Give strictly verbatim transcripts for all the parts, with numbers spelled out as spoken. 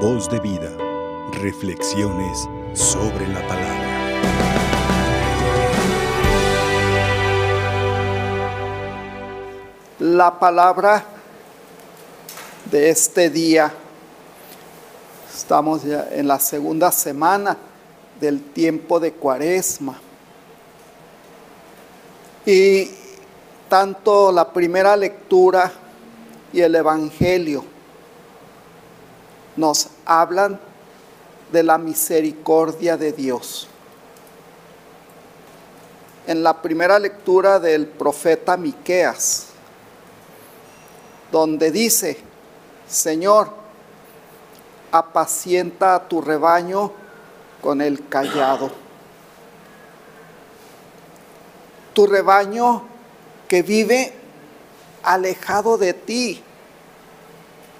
Voz de Vida. Reflexiones sobre la palabra. La palabra de este día. Estamos ya en la segunda semana del tiempo de Cuaresma. Y tanto la primera lectura y el Evangelio nos hablan de la misericordia de Dios. En la primera lectura del profeta Miqueas, donde dice: Señor, apacienta a tu rebaño con el callado. Tu rebaño que vive alejado de ti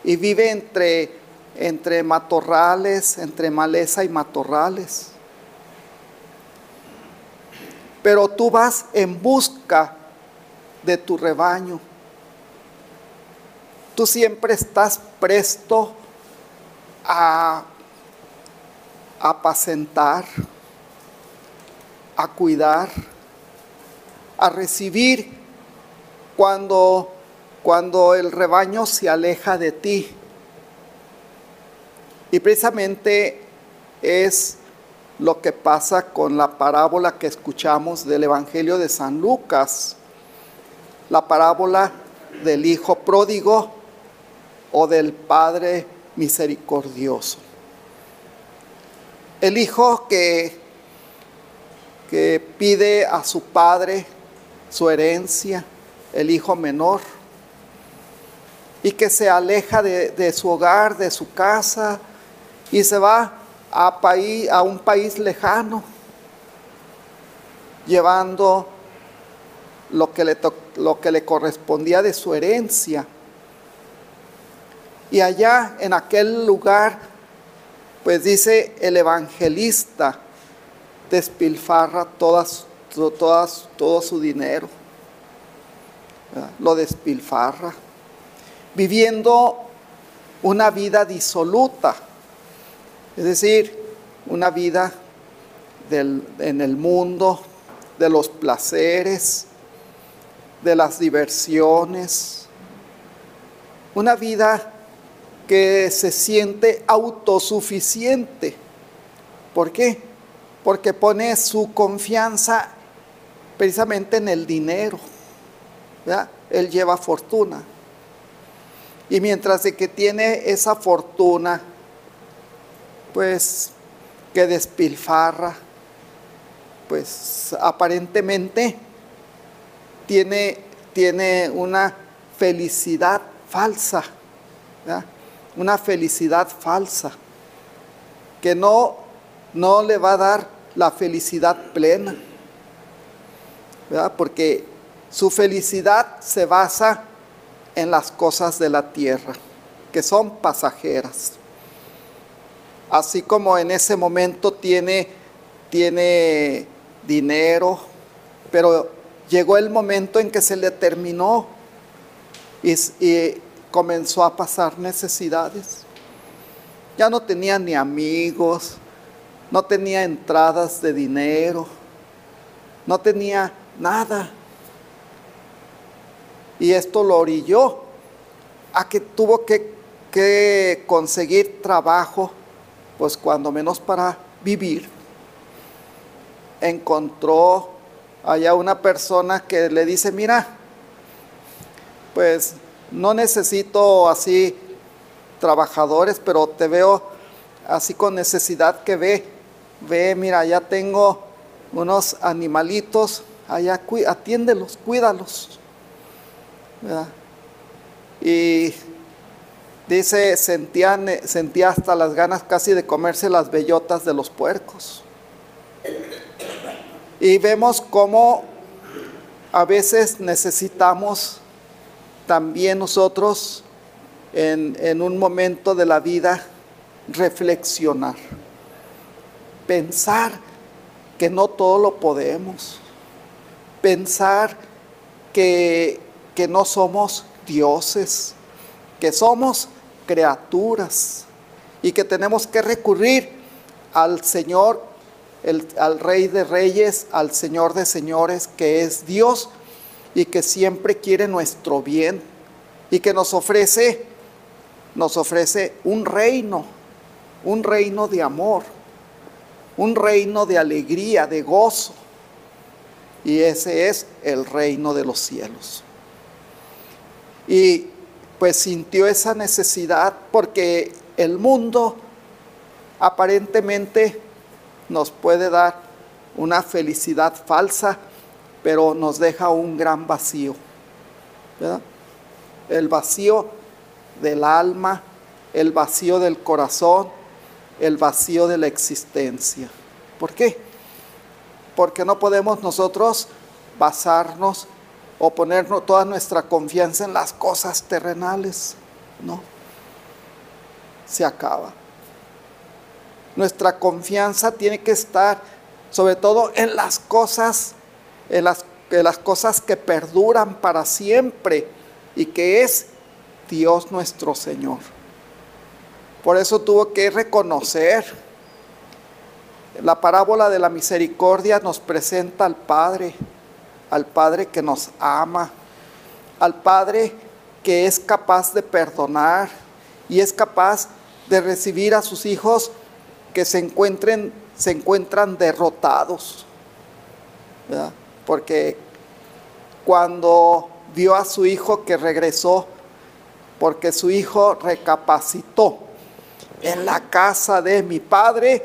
y vive entre, entre matorrales, entre maleza y matorrales. Pero tú vas en busca de tu rebaño. Tú siempre estás presto a apacentar, a cuidar, a recibir cuando, cuando el rebaño se aleja de ti. Y precisamente es lo que pasa con la parábola que escuchamos del Evangelio de San Lucas, la parábola del hijo pródigo o del padre misericordioso. El hijo que, que pide a su padre su herencia, el hijo menor, y que se aleja de, de su hogar, de su casa, y se va a, paí, a un país lejano, llevando lo que, le to, lo que le correspondía de su herencia. Y allá, en aquel lugar, pues dice el evangelista, despilfarra todas, todas, todo su dinero, ¿verdad? Lo despilfarra, viviendo una vida disoluta, es decir, una vida del, en el mundo, de los placeres, de las diversiones, una vida que se siente autosuficiente. ¿Por qué? Porque pone su confianza precisamente en el dinero, ¿verdad? Él lleva fortuna. Y mientras de que tiene esa fortuna, pues que despilfarra, pues aparentemente tiene, tiene una felicidad falsa, ¿verdad? Una felicidad falsa, que no, no le va a dar la felicidad plena, ¿verdad? Porque su felicidad se basa en las cosas de la tierra, que son pasajeras. Así como en ese momento tiene, tiene dinero, pero llegó el momento en que se le terminó y, y comenzó a pasar necesidades. Ya no tenía ni amigos, no tenía entradas de dinero, no tenía nada. Y esto lo orilló a que tuvo que, que conseguir trabajo, pues cuando menos para vivir. Encontró allá una persona que le dice: mira, pues no necesito así trabajadores, pero te veo así con necesidad que ve, ve, mira, ya tengo unos animalitos, allá cu- atiéndelos, cuídalos. ¿Verdad? Y dice, sentía, sentía hasta las ganas casi de comerse las bellotas de los puercos. Y vemos cómo a veces necesitamos también nosotros en, en un momento de la vida reflexionar, pensar que no todo lo podemos, pensar que que no somos dioses, que somos criaturas y que tenemos que recurrir al Señor, el, al Rey de Reyes, al Señor de Señores, que es Dios y que siempre quiere nuestro bien y que nos ofrece, nos ofrece un reino, un reino de amor, un reino de alegría, de gozo, y ese es el reino de los cielos. Y pues sintió esa necesidad porque el mundo aparentemente nos puede dar una felicidad falsa, pero nos deja un gran vacío, ¿verdad? El vacío del alma, el vacío del corazón, el vacío de la existencia. ¿Por qué? Porque no podemos nosotros basarnos o poner toda nuestra confianza en las cosas terrenales. No, se acaba. Nuestra confianza tiene que estar sobre todo en las cosas, en las, en las cosas que perduran para siempre y que es Dios nuestro Señor. Por eso tuvo que reconocer. La parábola de la misericordia nos presenta al Padre, al Padre que nos ama, al Padre que es capaz de perdonar y es capaz de recibir a sus hijos que se encuentren, se encuentran derrotados, ¿verdad? Porque cuando vio a su hijo que regresó, porque su hijo recapacitó, en la casa de mi padre,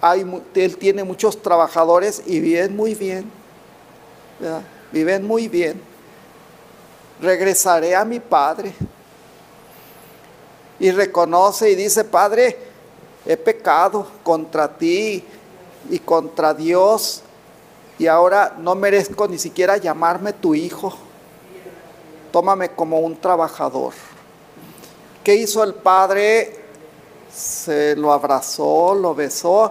hay, él tiene muchos trabajadores y viven muy bien, ¿verdad? Viven muy bien. Regresaré a mi padre. Y reconoce y dice, Padre, he pecado contra ti y contra Dios, y ahora no merezco ni siquiera llamarme tu hijo. Tómame como un trabajador. ¿Qué hizo el Padre? Se lo abrazó, lo besó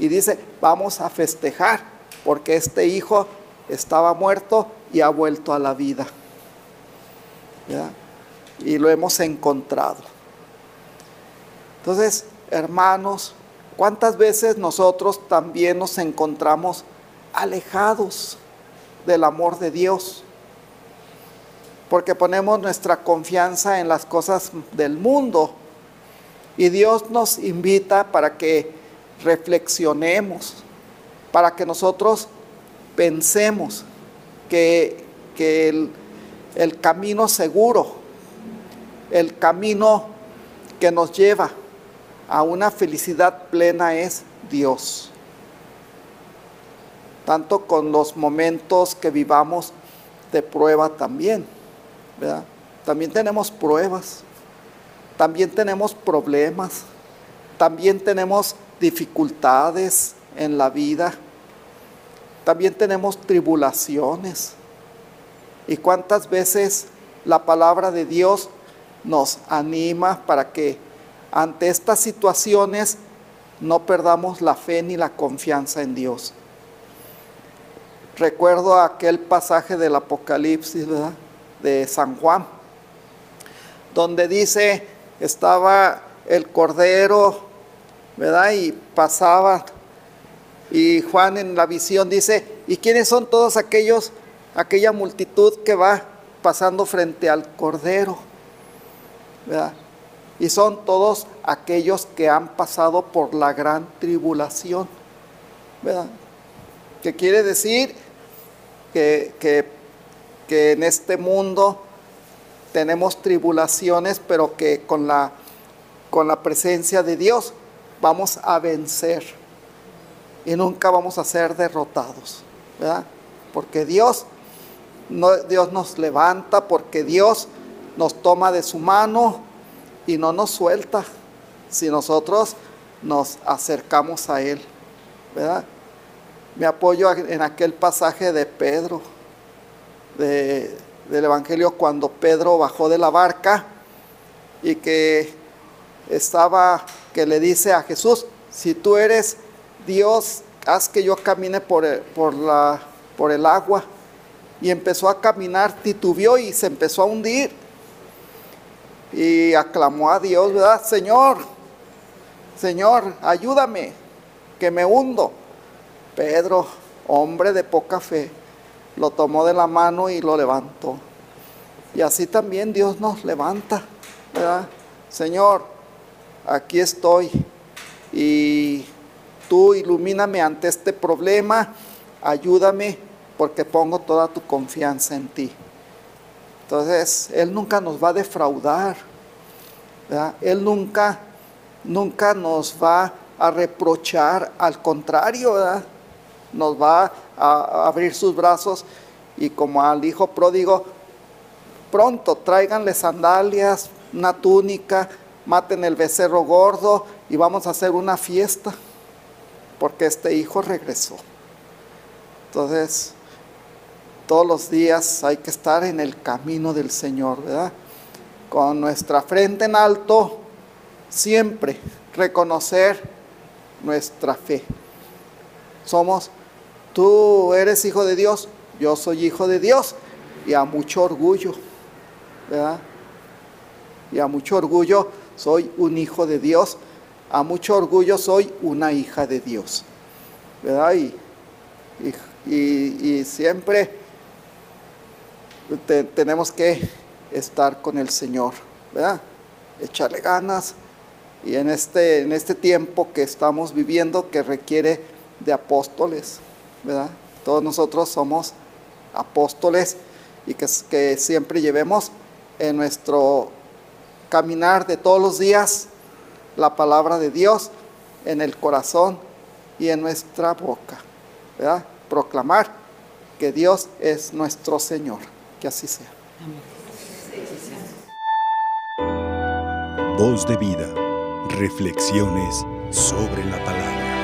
y dice, vamos a festejar porque este hijo estaba muerto y ha vuelto a la vida, ¿ya? Y lo hemos encontrado. Entonces, hermanos, ¿cuántas veces nosotros también nos encontramos alejados del amor de Dios? Porque ponemos nuestra confianza en las cosas del mundo. Y Dios nos invita para que reflexionemos, para que nosotros pensemos que, que el, el camino seguro, el camino que nos lleva a una felicidad plena es Dios. Tanto con los momentos que vivamos de prueba también, ¿verdad? También tenemos pruebas, también tenemos problemas, también tenemos dificultades en la vida, también tenemos tribulaciones. Y cuántas veces la palabra de Dios nos anima para que ante estas situaciones no perdamos la fe ni la confianza en Dios. Recuerdo aquel pasaje del Apocalipsis, ¿verdad?, de San Juan, donde dice, estaba el Cordero, ¿verdad? Y pasaba, y Juan en la visión dice, ¿y quiénes son todos aquellos, aquella multitud que va pasando frente al Cordero, ¿verdad? Y son todos aquellos que han pasado por la gran tribulación, ¿verdad? Que quiere decir que, que, que en este mundo tenemos tribulaciones, pero que con la, con la presencia de Dios vamos a vencer y nunca vamos a ser derrotados, ¿verdad? Porque Dios, no, Dios nos levanta, porque Dios nos toma de su mano y no nos suelta si nosotros nos acercamos a Él, ¿verdad? Me apoyo en aquel pasaje de Pedro, de del Evangelio, cuando Pedro bajó de la barca y que estaba, que le dice a Jesús, si tú eres Dios, haz que yo camine por el, por la, por el agua. Y empezó a caminar, titubeó y se empezó a hundir. Y aclamó a Dios, ¿verdad? Señor, Señor, ayúdame, que me hundo. Pedro, hombre de poca fe, lo tomó de la mano y lo levantó. Y así también Dios nos levanta, ¿verdad? Señor, aquí estoy y tú ilumíname ante este problema, ayúdame porque pongo toda tu confianza en ti. Entonces, Él nunca nos va a defraudar, ¿verdad? Él nunca, nunca nos va a reprochar, al contrario, ¿verdad? Nos va a abrir sus brazos y como al hijo pródigo, pronto tráiganle sandalias, una túnica, maten el becerro gordo y vamos a hacer una fiesta, porque este hijo regresó. Entonces, todos los días hay que estar en el camino del Señor, ¿verdad? Con nuestra frente en alto, siempre reconocer nuestra fe. Somos, tú eres hijo de Dios, yo soy hijo de Dios, y a mucho orgullo, ¿verdad? Y a mucho orgullo soy un hijo de Dios, a mucho orgullo soy una hija de Dios, ¿verdad? Y, y, y, y siempre te, tenemos que estar con el Señor, ¿verdad? Echarle ganas, y en este, en este tiempo que estamos viviendo que requiere de apóstoles, ¿verdad? Todos nosotros somos apóstoles y que, que siempre llevemos en nuestro caminar de todos los días la palabra de Dios en el corazón y en nuestra boca, ¿verdad? Proclamar que Dios es nuestro Señor, que así sea. Amén. Voz de Vida, reflexiones sobre la palabra.